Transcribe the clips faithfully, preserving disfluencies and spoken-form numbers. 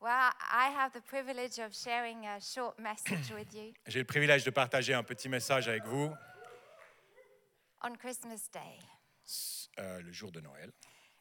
Well, I have the privilege of sharing a short message with you. J'ai le privilège de partager un petit message avec vous. On Christmas Day. Euh, le jour de Noël.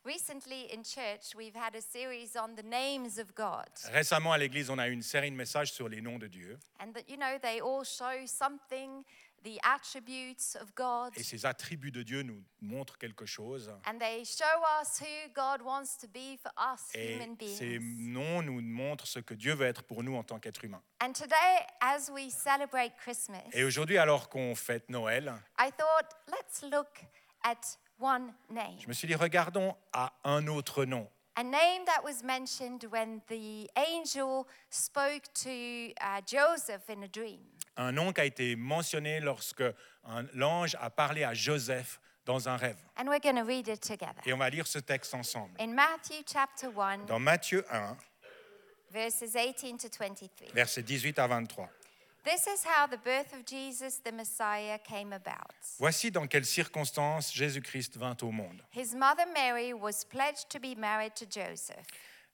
Recently in church, we've had a series on the names of God. Récemment à l'église, on a eu une série de messages sur les noms de Dieu. And that, you know, they all show something. The attributes of God. Et ces attributs de Dieu nous montrent quelque chose. And they show us who God wants to be for us human beings. Et ces noms nous montrent ce que Dieu veut être pour nous en tant qu'être humain. And today, as we celebrate Christmas. Et aujourd'hui, alors qu'on fête Noël. I thought, let's look at one name. Je me suis dit, regardons à un autre nom. A name that was mentioned when the angel spoke to uh, Joseph in a dream. Un nom qui a été mentionné lorsque un, l'ange a parlé à Joseph dans un rêve. And we're going to read it together. Et on va lire ce texte ensemble. In Matthew chapter one, dans Matthieu un, verses eighteen to twenty-three. Versets dix-huit à vingt-trois. This is how the birth of Jesus, the Messiah, came about. Voici dans quelles circonstances Jésus-Christ vint au monde. His mother Mary was pledged to be married to Joseph.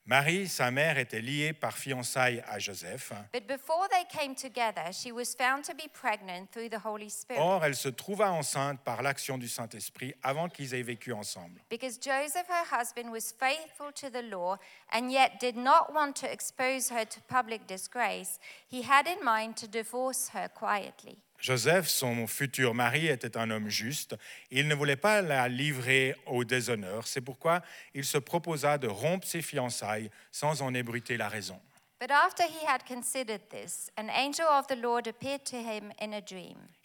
Marie, sa mère, était liée par fiançailles à Joseph. But before they came together, she was found to be pregnant through the Holy Spirit. Or, elle se trouva enceinte par l'action du Saint-Esprit avant qu'ils aient vécu ensemble. Because Joseph, her husband, was faithful to the law and yet did not want to expose her to public disgrace, he had in mind to divorce her quietly. Joseph, son futur mari, était un homme juste. Il ne voulait pas la livrer au déshonneur. C'est pourquoi il se proposa de rompre ses fiançailles sans en ébruiter la raison.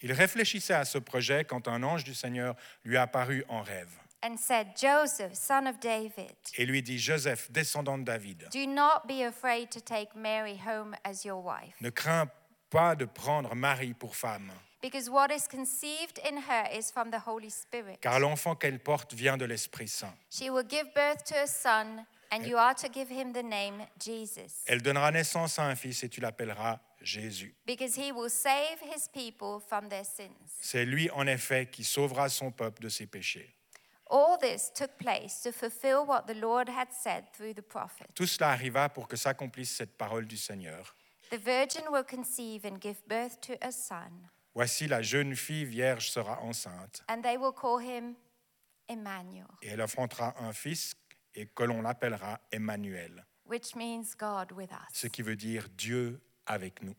Il réfléchissait à ce projet quand un ange du Seigneur lui apparut en rêve. And said, Joseph, son of David. Et lui dit, Joseph, descendant de David. Do not be afraid to take Mary home as your wife. Ne crains pas. Pas de prendre Marie pour femme. Because what is conceived in her is from the Holy Spirit. Car l'enfant qu'elle porte vient de l'Esprit Saint. She will give birth to a son, and elle, you are to give him the name Jesus. Elle donnera naissance à un fils et tu l'appelleras Jésus. Because he will save his people from their sins. C'est lui en effet qui sauvera son peuple de ses péchés. All this took place to fulfill what the Lord had said through the prophet. Tout cela arriva pour que s'accomplisse cette parole du Seigneur. The virgin will conceive and give birth to a son. Voici la jeune fille vierge sera enceinte. And they will call him Emmanuel. Et elle enfantera un fils et que l'on l'appellera Emmanuel. Which means God with us. Ce qui veut dire Dieu avec nous.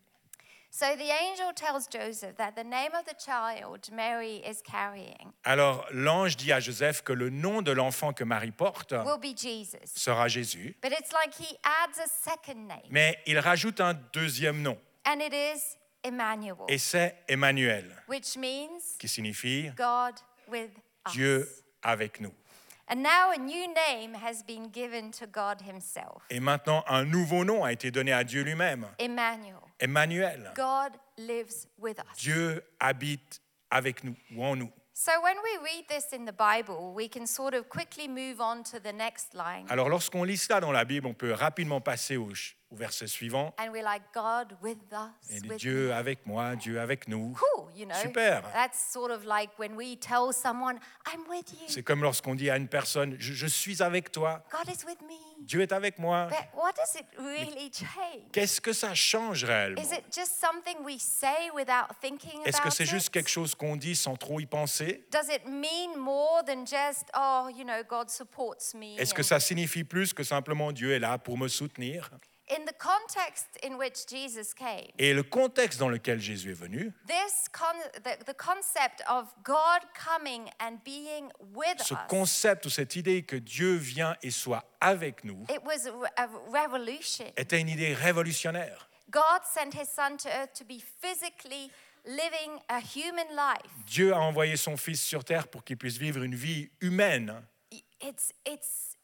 So the angel tells Joseph that the name of the child Mary is carrying. Alors l'ange dit à Joseph que le nom de l'enfant que Marie porte will be Jesus. Sera Jésus. But it's like he adds a second name. Mais il rajoute un deuxième nom. And it is Emmanuel. Et c'est Emmanuel. Which means qui signifie God with us. Dieu avec nous. And now a new name has been given to God himself. Et maintenant un nouveau nom a été donné à Dieu lui-même. Emmanuel. Emmanuel. God lives with us. Dieu habite avec nous ou en nous. So when we read this in the Bible, we can sort of quickly move on to the next line. Alors lorsqu'on lit ça dans la Bible, on peut rapidement passer au, au verset suivant. And we're like God with us. Et Dieu avec moi, Dieu avec nous. Cool, you know. Super. That's sort of like when we tell someone, I'm with you. C'est comme lorsqu'on dit à une personne, je, je suis avec toi. God is with me. Dieu est avec moi. But what does it really change? Qu'est-ce que ça change réellement? Is it just something we say without thinking about it? Est-ce que c'est juste quelque chose qu'on dit sans trop y penser? Does it mean more than just oh, you know, God supports me? Est-ce que ça signifie plus que simplement Dieu est là pour me soutenir? In the context in which Jesus came. Et le contexte dans lequel Jésus est venu. This con- the, the concept of God coming and being with us. Ce concept ou cette idée que Dieu vient et soit avec nous. It was a revolution. Était une idée révolutionnaire. God sent his son to earth to be physically living a human life. Dieu a envoyé son fils sur terre pour qu'il puisse vivre une vie humaine. It's, it's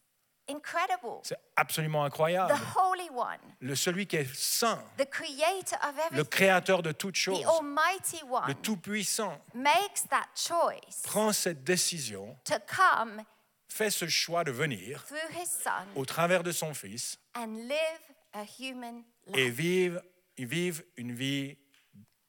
incredible. C'est absolument incroyable. The Holy One. Le celui qui est saint. The creator of everything. Le créateur de toutes choses. The Almighty One. Le tout-puissant. Makes that choice. Prend cette décision. To come. Fait ce choix de venir. Through his son. Au travers de son fils. And live a human life. Et vivre, vivre une vie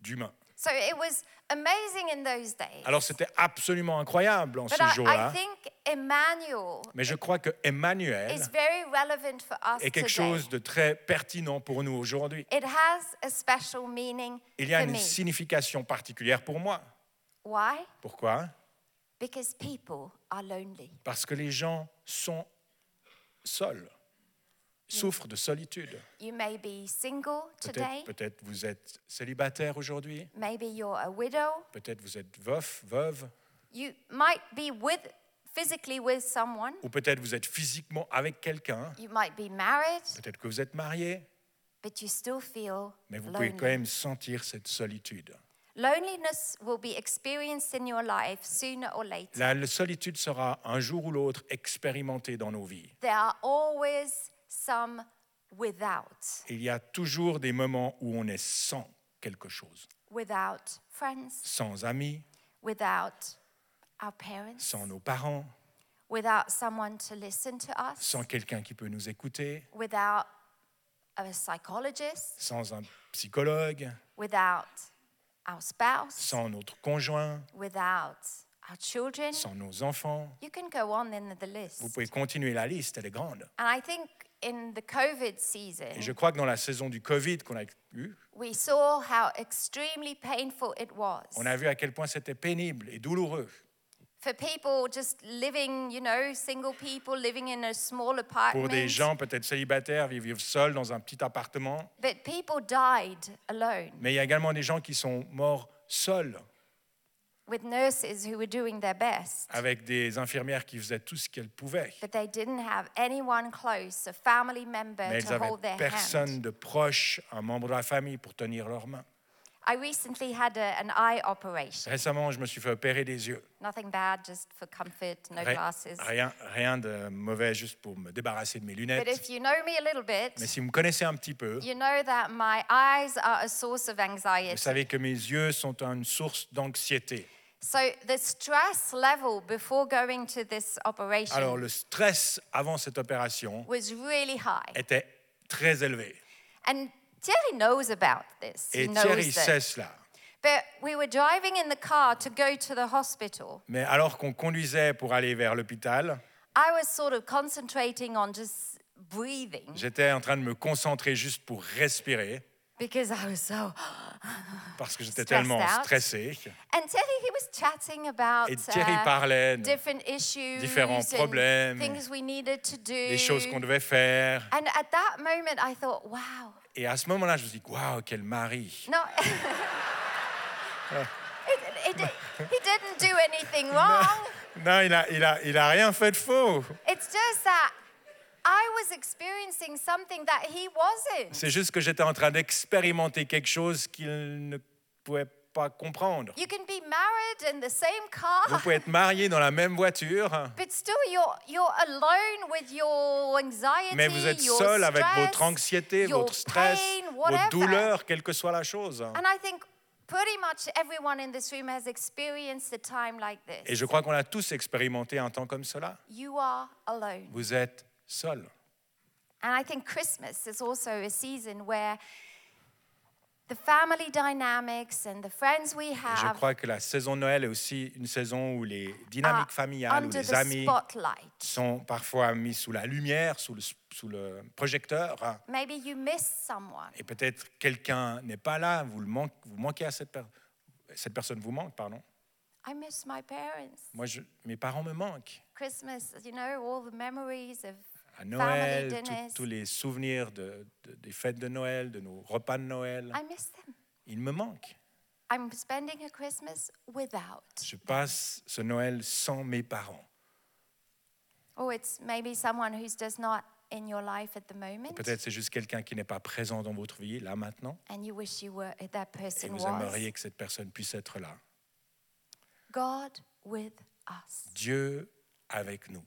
d'humain. So it was amazing in those days. Alors c'était absolument incroyable en But ce I, jour-là. I think Emmanuel Mais je crois que Emmanuel is very relevant for us est quelque today. chose de très pertinent pour nous aujourd'hui. It has a special meaning Il y a for une me. signification particulière pour moi. Why? Pourquoi? Because people are lonely. Parce que les gens sont seuls. Souffre de solitude. You may be single today. Peut-être, peut-être vous êtes célibataire aujourd'hui. Maybe you're a widow. Peut-être vous êtes veuf, veuve. You might be with, physically with someone. Ou peut-être vous êtes physiquement avec quelqu'un. You might be married. Peut-être que vous êtes marié. But you still feel Mais vous lonely. pouvez quand même sentir cette solitude. Loneliness will be experienced in your life sooner or later. La solitude sera un jour ou l'autre expérimentée dans nos vies. There are always some without. Il y a toujours des moments où on est sans quelque chose. Without friends. Sans amis. Without our parents. Sans nos parents. Without someone to listen to us. Sans quelqu'un qui peut nous écouter. Without a psychologist. Sans un psychologue. Without our spouse. Sans notre conjoint. Without our children. Sans nos enfants. You can go on in the list. Vous pouvez continuer la liste, elle est grande. And I think in the COVID season, Et je crois que dans la saison du Covid qu'on a eue, we saw how extremely painful it was. On a vu à quel point c'était pénible et douloureux. For people just living, you know, single people living in a small apartment. Pour des gens peut-être célibataires, ils vivent seuls dans un petit appartement. But people died alone. Mais il y a également des gens qui sont morts seuls. With nurses who were doing their best. Avec des infirmières qui faisaient tout ce qu'elles pouvaient. But they didn't have anyone close, a family member Mais to hold their hand. Mais elles n'avaient personne de proche, un membre de la famille pour tenir leurs mains. I recently had a, an eye operation. Récemment, je me suis fait opérer des yeux. Nothing bad, just for comfort, no Ré- glasses. Rien, rien de mauvais, juste pour me débarrasser de mes lunettes. But if you know me a little bit, Mais si vous me connaissez un petit peu, you know that my eyes are a source of anxiety. Vous savez que mes yeux sont une source d'anxiété. So the stress level before going to this operation Alors, le stress avant cette opération was really high. Était très élevé. And Thierry knows about this. Et He knows Thierry sait cela. But we were driving in the car to go to the hospital. Mais alors qu'on conduisait pour aller vers l'hôpital, I was sort of concentrating on just breathing. J'étais en train de me concentrer juste pour respirer. Because I was so Parce que j'étais tellement out. stressé. And Thierry, he was chatting about Et Thierry parlait uh, different issues, différents problèmes, things we needed to do. Des choses qu'on devait faire. And at that moment, I thought, wow. Et à ce moment-là, je me suis dit, waouh, quel mari. No. he, he, he didn't do anything wrong. Non, il a, il a, il a rien fait de faux. It's just that I was experiencing something that he wasn't. C'est juste que j'étais en train d'expérimenter quelque chose qu'il ne pouvait pas comprendre. You can be married in the same car. Vous pouvez être marié dans la même voiture. But still you're, you're alone with your anxiety, Mais vous êtes your seul stress, avec votre anxiété, votre stress, pain, votre douleur, quelle que soit la chose. And I think pretty much everyone in this room has experienced a time like this. Et je crois qu'on a tous expérimenté un temps comme cela. You are alone. Vous êtes seul. And I think Christmas is also a season where the family dynamics and the friends we have. Je crois que la saison de Noël est aussi une saison où les dynamiques familiales ou les amis spotlight. sont parfois mis sous la lumière, sous le, sous le projecteur. Maybe you miss someone. Et peut-être quelqu'un n'est pas là, vous le manquez, vous manquez à cette personne. Cette personne vous manque, pardon. I miss my parents. Moi, je, mes parents me manquent. Christmas, you know, all the memories of À Noël, tous les souvenirs de, de, des fêtes de Noël, de nos repas de Noël. I miss them. Ils me manquent. I'm spending a Christmas without. Je passe ce Noël sans mes parents. Or it's maybe someone who's just not in your life at the moment. Ou peut-être c'est juste quelqu'un qui n'est pas présent dans votre vie là maintenant. And you wish you were that person. Et vous aimeriez was. que cette personne puisse être là. God with us. Dieu avec nous.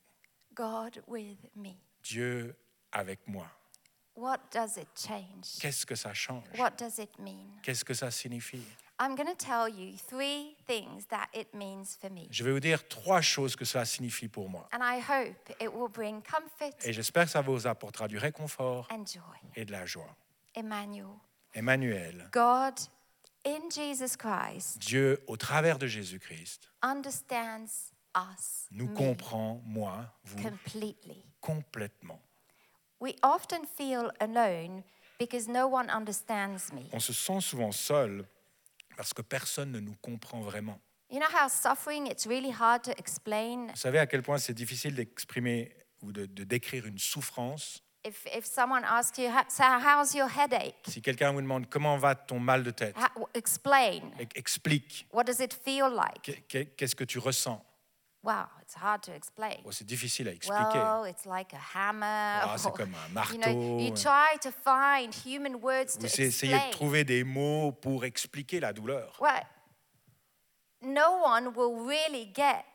God with me. Dieu avec moi. What does it change? Qu'est-ce que ça change? What does it mean? Qu'est-ce que ça signifie? I'm going to tell you three things that it means for me. Je vais vous dire trois choses que cela signifie pour moi. And I hope it will bring comfort. Et j'espère que ça vous apportera du réconfort and joy. Et de la joie. Emmanuel. Emmanuel. God in Jesus Christ, Dieu, au travers de Jésus-Christ, understands us, nous me, comprend, moi, vous, completely. Complètement. We often feel alone because no one understands me. On se sent souvent seul parce que personne ne nous comprend vraiment. You know how suffering, it's really hard to explain. Vous savez à quel point c'est difficile d'exprimer ou de, de décrire une souffrance. If, if someone asks you, so how's your headache? Si quelqu'un vous demande comment va ton mal de tête, how, explain. Explique. What does it feel like? Qu'est-ce que tu ressens? Wow, it's hard to explain. Well, c'est difficile à expliquer. Well, it's like a hammer. Ah, c'est comme un marteau. You know, you try to find human words to explain. Vous essayez de trouver des mots pour expliquer la douleur. Well, no one will really get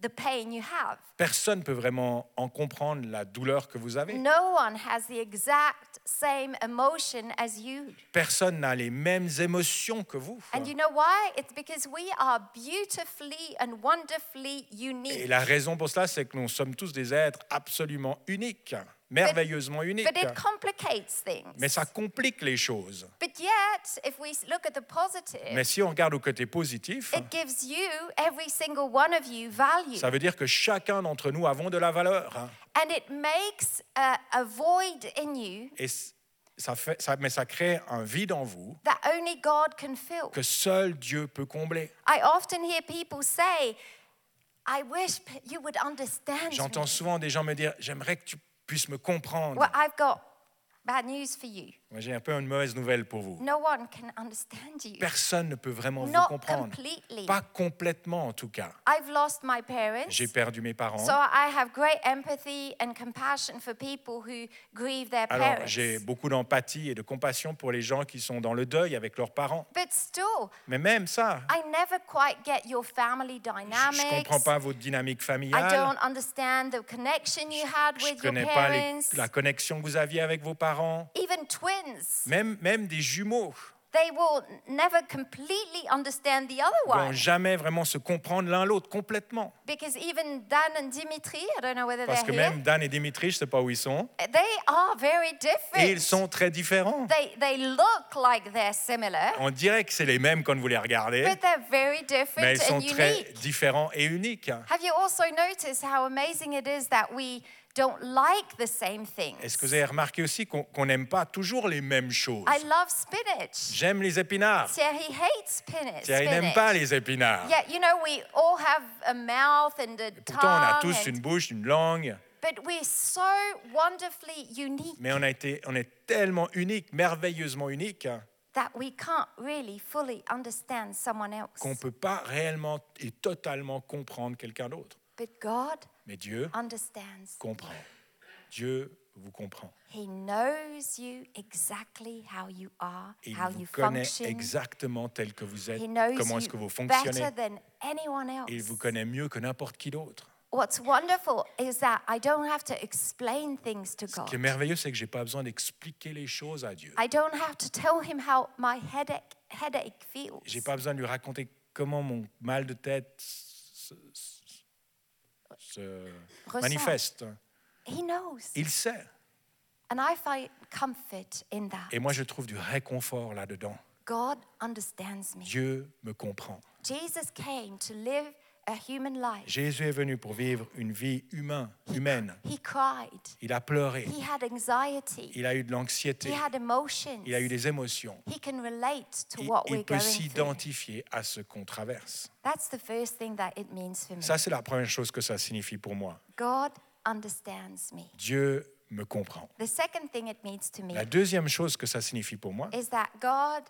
the pain you have. Personne peut vraiment en comprendre la douleur que vous avez. No one has the exact same emotion as you. Personne n'a les mêmes émotions que vous. And you know why? It's because we are beautifully and wonderfully unique. Et la raison pour cela, c'est que nous sommes tous des êtres absolument uniques, merveilleusement uniques. But it complicates things. Mais ça complique les choses. But yet, if we look at the positive, mais si on regarde au côté positif, it gives you, every single one of you, value. Ça veut dire que chacun d'entre nous avons de la valeur. Hein. And it makes a, a void in you. Et ça fait, ça, mais ça crée un vide en vous that only God can fill. Que seul Dieu peut combler. I often hear people say, I wish you would understand. J'entends souvent des gens me dire, j'aimerais que tu puisse me comprendre. Well, I've got bad news for you. Moi, j'ai un peu une mauvaise nouvelle pour vous. No one can understand you. Personne ne peut vraiment Not vous comprendre. Completely. Pas complètement en tout cas. I've lost my parents. J'ai perdu mes parents. So I have great empathy and compassion for people who grieve their Alors, parents. Alors, j'ai beaucoup d'empathie et de compassion pour les gens qui sont dans le deuil avec leurs parents. But still, mais même ça. I never quite get your family dynamics. Je, je comprends pas votre dynamique familiale. I don't understand the connection you had with your parents. Je connais pas les, la connexion que vous aviez avec vos parents. Even twins. Même, même des jumeaux vont jamais vraiment se comprendre l'un l'autre complètement. Because even Dan and Dimitri, I don't know whether Parce que même here, Dan et Dimitri, je ne sais pas où ils sont. They are very different. Et ils sont très différents. They, they look like they're similar. On dirait que c'est les mêmes quand vous les regardez. But they're very different mais ils sont and très unique. Différents et uniques. Have you also noticed how amazing it is that we don't like the same things. Est-ce que vous avez remarqué aussi qu'on n'aime pas toujours les mêmes choses? I love spinach. J'aime les épinards. Thierry hates spinach. Thierry n'aime pas les épinards. Yeah, you know, we all have a mouth and a tongue. Pourtant, on a tous and... une bouche, une langue. But we're so wonderfully unique. Mais on a été, on est tellement unique, merveilleusement unique. That we can't really fully understand someone else. Qu'on peut pas réellement et totalement comprendre quelqu'un d'autre. But God. Mais Dieu understands. Comprend. Dieu vous comprend. He knows you exactly how you are, Et how you function. Il vous connaît exactement tel que vous êtes, comment est-ce que vous fonctionnez. Il vous connaît mieux que n'importe qui d'autre. What's wonderful is that I don't have to explain things to God. Ce qui est merveilleux, c'est que j'ai pas besoin d'expliquer les choses à Dieu. I don't have to tell him how my headache headache feels. J'ai pas besoin de lui raconter comment mon mal de tête se, se manifeste. He knows. Il sait. And I find comfort in that. Et moi, je trouve du réconfort là-dedans. God understands me. Dieu me comprend. Jesus came to live a human life. Jésus est venu pour vivre une vie humain, humaine. He cried. Il a pleuré. He had anxiety. Il a eu de l'anxiété. He had emotions. Il a eu des émotions. He can relate to what we're going through. Il peut s'identifier à ce qu'on traverse. That's the first thing that it means for me. Ça, c'est la première chose que ça signifie pour moi. God understands me. Dieu me comprend. The second thing it means to me. La deuxième chose que ça signifie pour moi is that God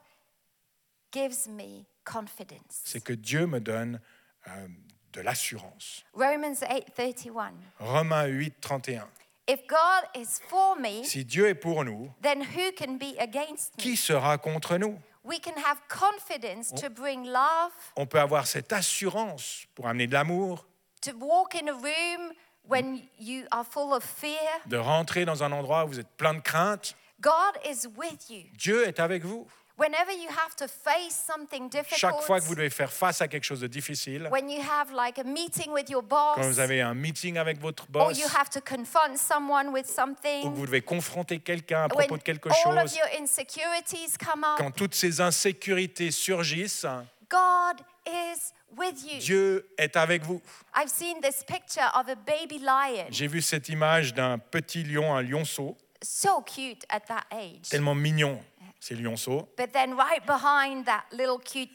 gives me confidence. C'est que Dieu me donne Euh, de l'assurance. Romans eight thirty-one. Romains eight thirty-one. If God is for me, si Dieu est pour nous, then who can be against me? Qui sera contre nous? We can have confidence on, to bring love. On peut avoir cette assurance pour amener de l'amour. To walk in a room when you are full of fear. De rentrer dans un endroit où vous êtes plein de crainte. God is with you. Dieu est avec vous. Whenever you have to face something difficult, chaque fois que vous devez faire face à quelque chose de difficile, when you have like a meeting with your boss, quand vous avez un meeting avec votre boss, or you have to confront someone with something, ou que vous devez confronter quelqu'un à propos de quelque all chose, of your insecurities come up, quand toutes ces insécurités surgissent, God is with you. Dieu est avec vous. I've seen this picture of a baby lion. J'ai vu cette image d'un petit lion, un lionceau. So cute at that age. Tellement mignon. C'est lionceau. But then right behind that little cute,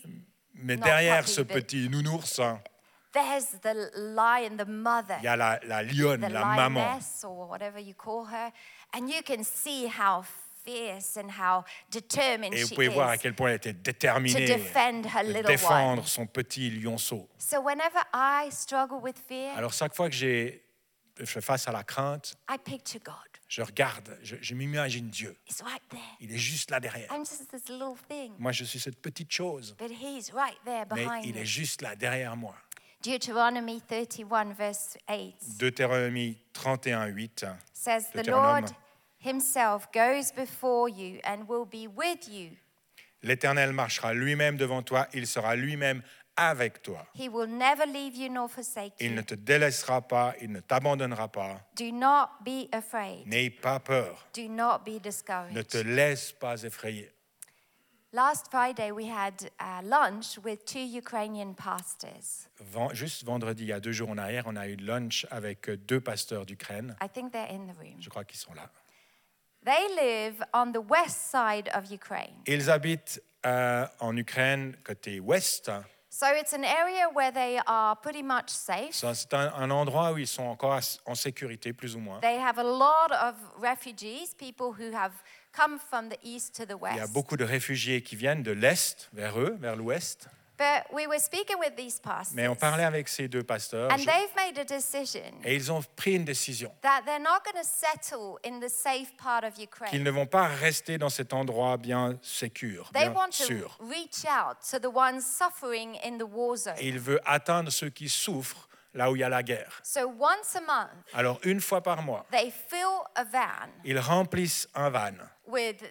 mais derrière happy, ce petit nounours, there's the lion, the mother. Il y a la, la lionne, the la maman. Or whatever you call her, and you can see how fierce and how determined she is. Et vous pouvez voir à quel point elle était déterminée de défendre son petit lionceau. So whenever I struggle with fear, alors chaque fois que j'ai je face à la crainte, I picture God. Je regarde, je, je m'imagine Dieu. He's right there. Il est juste là derrière. I'm just this little thing. Moi, je suis cette petite chose. But he's right there behind mais il me. Est juste là derrière moi. Deutéronome thirty-one, verse eight. Deutéronome thirty-one, eight. Says the Lord himself goes before you and will be with you. L'Éternel marchera lui-même devant toi, il sera lui-même avec toi. He will never leave you nor forsake you. Il ne te délaissera pas, il ne t'abandonnera pas. Do not be afraid. N'aie pas peur. Do not be discouraged. Ne te laisse pas effrayer. Last Friday we had uh, lunch with two Ukrainian pastors. Juste vendredi, il y a deux jours en arrière, on a eu lunch avec deux pasteurs d'Ukraine. I think they're in the room. Je crois qu'ils sont là. They live on the west side of Ukraine. Ils habitent euh, en Ukraine côté ouest. So it's an area where they are pretty much safe. C'est un, un endroit où ils sont encore en sécurité, plus ou moins. They have a lot of refugees, people who have come from the east to the west. Il y a beaucoup de réfugiés qui viennent de l'est vers eux, vers l'ouest. But we were speaking with these pastors. Mais on parlait avec ces deux pasteurs. And they've made a decision. Et ils ont pris une décision. That they're not going to settle in the safe part of Ukraine. Qu'ils ne vont pas rester dans cet endroit bien sécure, bien sûr. They want to reach out to the ones suffering in the war zone. Et il veut atteindre ceux qui souffrent là où il y a la guerre. So once a month. Alors une fois par mois. They fill a van. Ils remplissent un van. With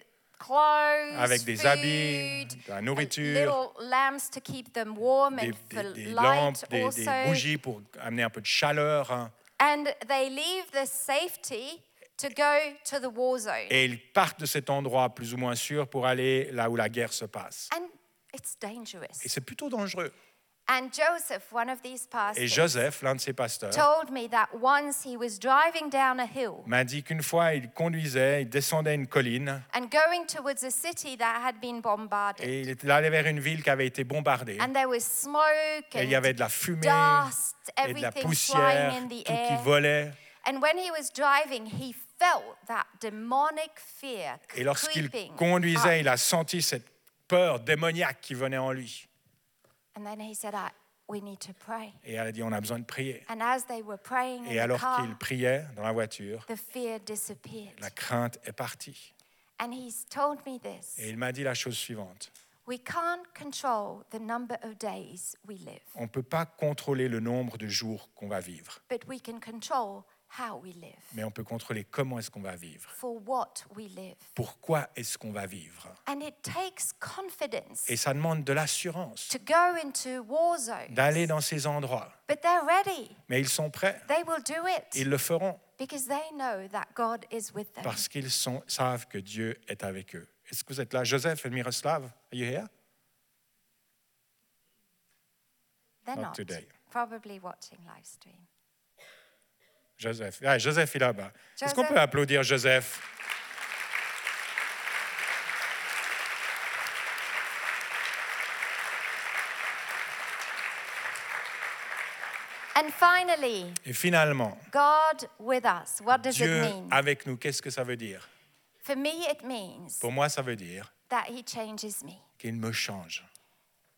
clothes, avec des food, habits, de la nourriture, to keep them warm des, and des, des lampes, des, also. Des bougies pour amener un peu de chaleur. And they leave the safety to go to the war zone. Et ils partent de cet endroit plus ou moins sûr pour aller là où la guerre se passe. And it's dangerous. Et c'est plutôt dangereux. And Joseph, one of these pastors, et Joseph, l'un de ces pasteurs, told me that once he was driving down a hill, m'a dit qu'une fois il conduisait, il descendait une colline, and going towards a city that had been bombarded, et il était allé vers une ville qui avait été bombardée, and there was smoke, et il y avait de la fumée, dust, et de la poussière, tout qui volait. And when he was driving, he felt that demonic fear creeping. Et lorsqu'il conduisait, up. Il a senti cette peur démoniaque qui venait en lui. And then he said, "We need to pray." Et elle a dit, on a besoin de prier. And as they were praying in the car, et alors qu'ils priaient dans la voiture, the fear disappeared. La crainte est partie. And he's told me this. Et il m'a dit la chose suivante. We can't control the number of days we live. On peut pas contrôler le nombre de jours qu'on va vivre. But we can control how we live. Mais on peut contrôler comment est-ce qu'on va vivre. For what we live. Pourquoi est-ce qu'on va vivre. And it takes confidence. Et ça demande de l'assurance. To go into war zones. D'aller dans ces endroits. But they're ready. Mais ils sont prêts. They will do it. Ils le feront. Because they know that God is with them. Parce qu'ils sont, savent que Dieu est avec eux. Est-ce que vous êtes là, Joseph et Miroslav? Are you here? They're not, not today. Probably watching live stream. Joseph. Ah, Joseph est là-bas. Joseph. Est-ce qu'on peut applaudir Joseph? And finally, et finalement, God with us. What does Dieu it mean? Avec nous, qu'est-ce que ça veut dire? For me, it means pour moi, ça veut dire that he changes me. Qu'il me change.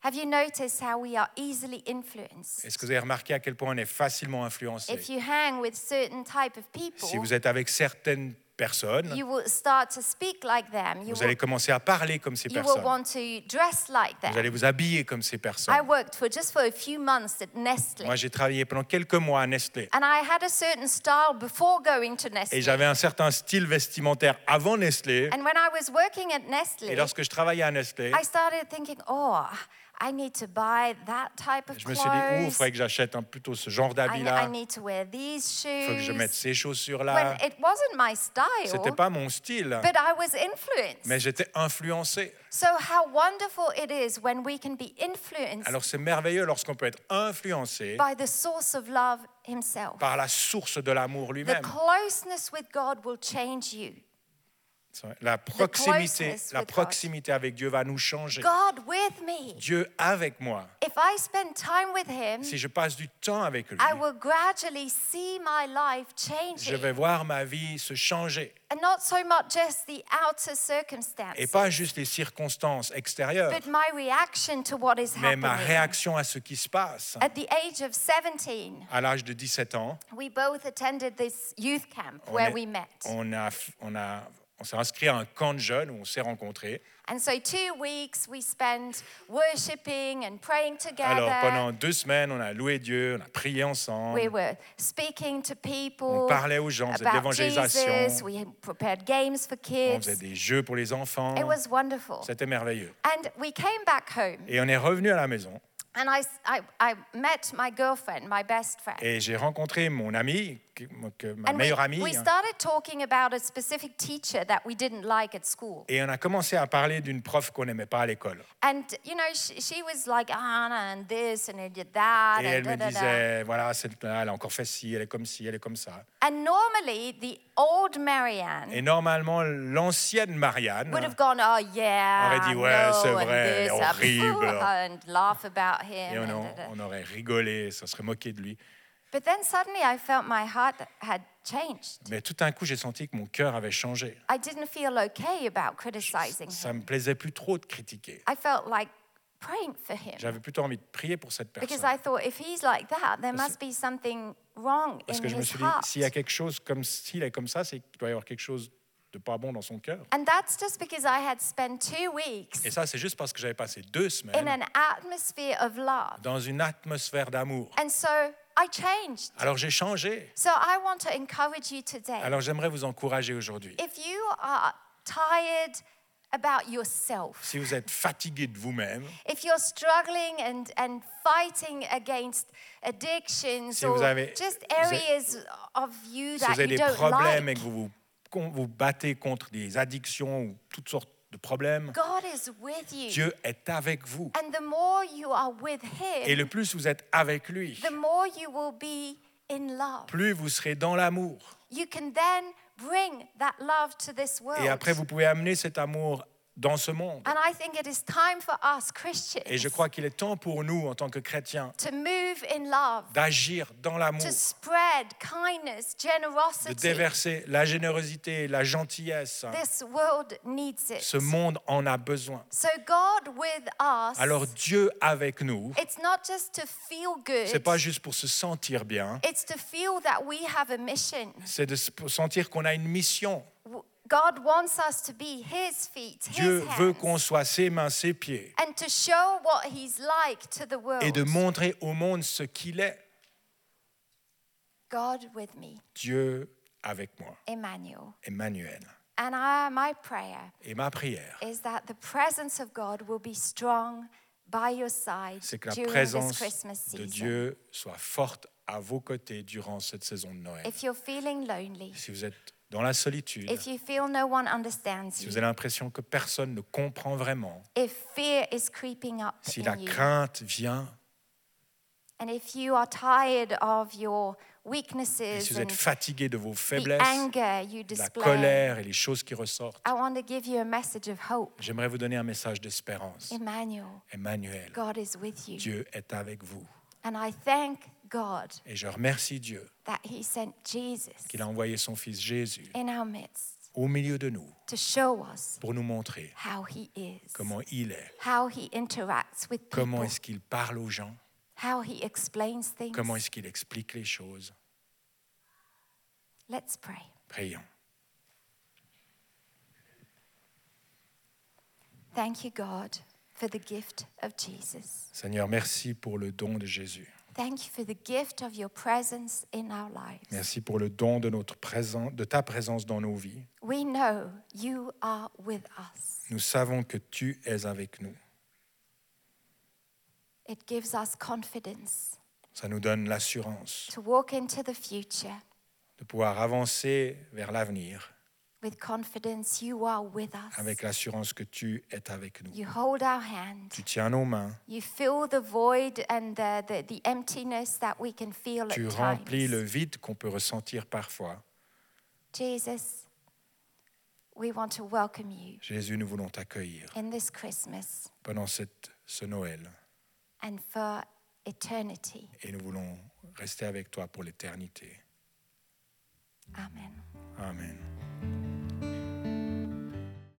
Have you noticed how we are easily influenced? Est-ce que vous avez remarqué à quel point on est facilement influencé? If you hang with certain type of people, si vous êtes avec certaines personnes. You will start to speak like them. You vous will, allez commencer à parler comme ces personnes. You will want to dress like them. Vous allez vous habiller comme ces personnes. I worked for just for a few months at Nestlé. Moi, j'ai travaillé pendant quelques mois à Nestlé. And I had a certain style before going to Nestlé. Et j'avais un certain style vestimentaire avant Nestlé. And when I was working at Nestlé. Et lorsque je travaillais à Nestlé. I started thinking, oh. I need to buy that type of clothes. Je me suis dit, ouh, il faudrait que j'achète un, plutôt ce genre d'habit-là. I, I need to wear these shoes. Il faut que je mette ces chaussures-là. When it wasn't my style, c'était pas mon style. But I was influenced. Mais j'étais influencé. So how wonderful it is when we can be influenced. Alors c'est merveilleux lorsqu'on peut être influencé. By the source of love himself. Par la source de l'amour lui-même. The closeness with God will change you. La proximité, la proximité avec Dieu va nous changer. God with me. Dieu avec moi. If I spend time with him, si je passe du temps avec lui, I will gradually see my life changing. Je vais voir ma vie se changer. And not so much just the outer circumstances, et pas juste les circonstances extérieures, but my reaction to what is mais happening. Ma réaction à ce qui se passe. At the age of seventeen, à l'âge de dix-sept ans, we both attended this youth camp where est, we met. On a, on a On s'est inscrit à un camp de jeunes où on s'est rencontrés. And so two weeks we spent worshiping and praying together. Alors pendant deux semaines, on a loué Dieu, on a prié ensemble. We were speaking to people. On parlait aux gens, on faisait de l'évangélisation. Jesus. We prepared games for kids. On faisait des jeux pour les enfants. It was wonderful. C'était merveilleux. And we came back home. Et on est revenu à la maison. And I, I, I met my girlfriend, my best friend. Et j'ai rencontré mon amie, ma meilleure amie. We started talking about a specific teacher that we didn't like at school. Et on a commencé à parler d'une prof qu'on n'aimait pas à l'école. And you know, she, she was like, Anna, and this, and it did that. Et elle me disait, voilà, cette, elle a encore fait ci, elle est comme ci, elle est comme ça. And normally, the old Marianne. Et normalement, l'ancienne Marianne. Would have gone, oh yeah. Aurait dit, ouais, no, c'est vrai, and this, horrible. And laugh about. Et on, a, on aurait rigolé, ça serait moqué de lui. But then suddenly I felt my heart had changed. Mais tout d'un coup, j'ai senti que mon cœur avait changé. I didn't feel okay about criticizing him. Ça me plaisait plus trop de critiquer. I felt like praying for him. J'avais plutôt envie de prier pour cette personne. Because I thought if he's like that, there must be something wrong in his heart. Parce que je me suis dit, s'il y a quelque chose comme s'il est comme ça, c'est qu'il doit y avoir quelque chose de pas bon dans son cœur. And that's just because I had spent two weeks. Et ça, c'est juste parce que j'avais passé deux semaines. In an atmosphere of love. Dans une atmosphère d'amour. And so I changed. Alors j'ai changé. So I want to encourage you today. Alors j'aimerais vous encourager aujourd'hui. If you are tired about yourself. Si vous êtes fatigué de vous-même. If you're struggling and and fighting against addictions, si or avez, just areas êtes, of you that si you don't like. Si vous avez des problèmes like, et que vous vous vous battez contre des addictions ou toutes sortes de problèmes. God is with you. Dieu est avec vous. And the more you are with him, et le plus vous êtes avec lui, the more you will be in love. Plus vous serez dans l'amour. You can then bring that love to this world. Et après, vous pouvez amener cet amour dans ce monde. And I think it is time for us Christians. Et je crois qu'il est temps pour nous en tant que chrétiens to move in love, d'agir dans l'amour, to spread kindness, generosity. De déverser la générosité, la gentillesse. This world needs it. Ce monde en a besoin. So God with us, alors Dieu avec nous, it's not just to feel good, c'est pas juste pour se sentir bien, it's to feel that we have a mission. C'est de sentir qu'on a une mission. God wants us to be his feet, his Dieu hands, veut qu'on soit ses mains, ses pieds, and to show what he's like to the world. Et de montrer au monde ce qu'il est. God with me. Dieu avec moi. Emmanuel. Emmanuel. And I, my prayer Et ma prière is that the presence of God will be strong by your side during this Christmas season. C'est que la présence de Dieu soit forte à vos côtés durant cette saison de Noël. If you're feeling lonely, si vous êtes dans la solitude, if you feel no one understands you, si vous avez l'impression que personne ne comprend vraiment, if fear is creeping up si la crainte vient, and if you are tired of your weaknesses, si vous êtes fatigué de vos faiblesses, anger you display, la colère et les choses qui ressortent, I want to give you a message of hope. J'aimerais vous donner un message d'espérance. Emmanuel, Emmanuel, God is with you. Dieu est avec vous. And I thank God, et je remercie Dieu that he sent Jesus, qu'il a envoyé son Fils Jésus in our midst, au milieu de nous to show us pour nous montrer how he is, comment il est, how he interacts with people, comment est-ce qu'il parle aux gens, how he explains things, comment est-ce qu'il explique les choses. Let's pray. Prions. Thank you, God, for the gift of Jesus. Seigneur, merci pour le don de Jésus. Thank you for the gift of your presence in our lives. Merci pour le don de notre présence, de ta présence dans nos vies. We know you are with us. Nous savons que tu es avec nous. It gives us confidence. Ça nous donne l'assurance. To walk into the future. De pouvoir avancer vers l'avenir. With confidence, you are with us. Avec l'assurance que tu es avec nous. You hold our hand. Tu tiens nos mains. You fill the void and the, the, the emptiness that we can feel at times. Tu remplis le vide qu'on peut ressentir parfois. Jesus, we want to welcome you. Jésus, nous voulons t'accueillir. In this Christmas. Pendant cette, ce Noël. And for eternity. Et nous voulons rester avec toi pour l'éternité. Amen. Amen.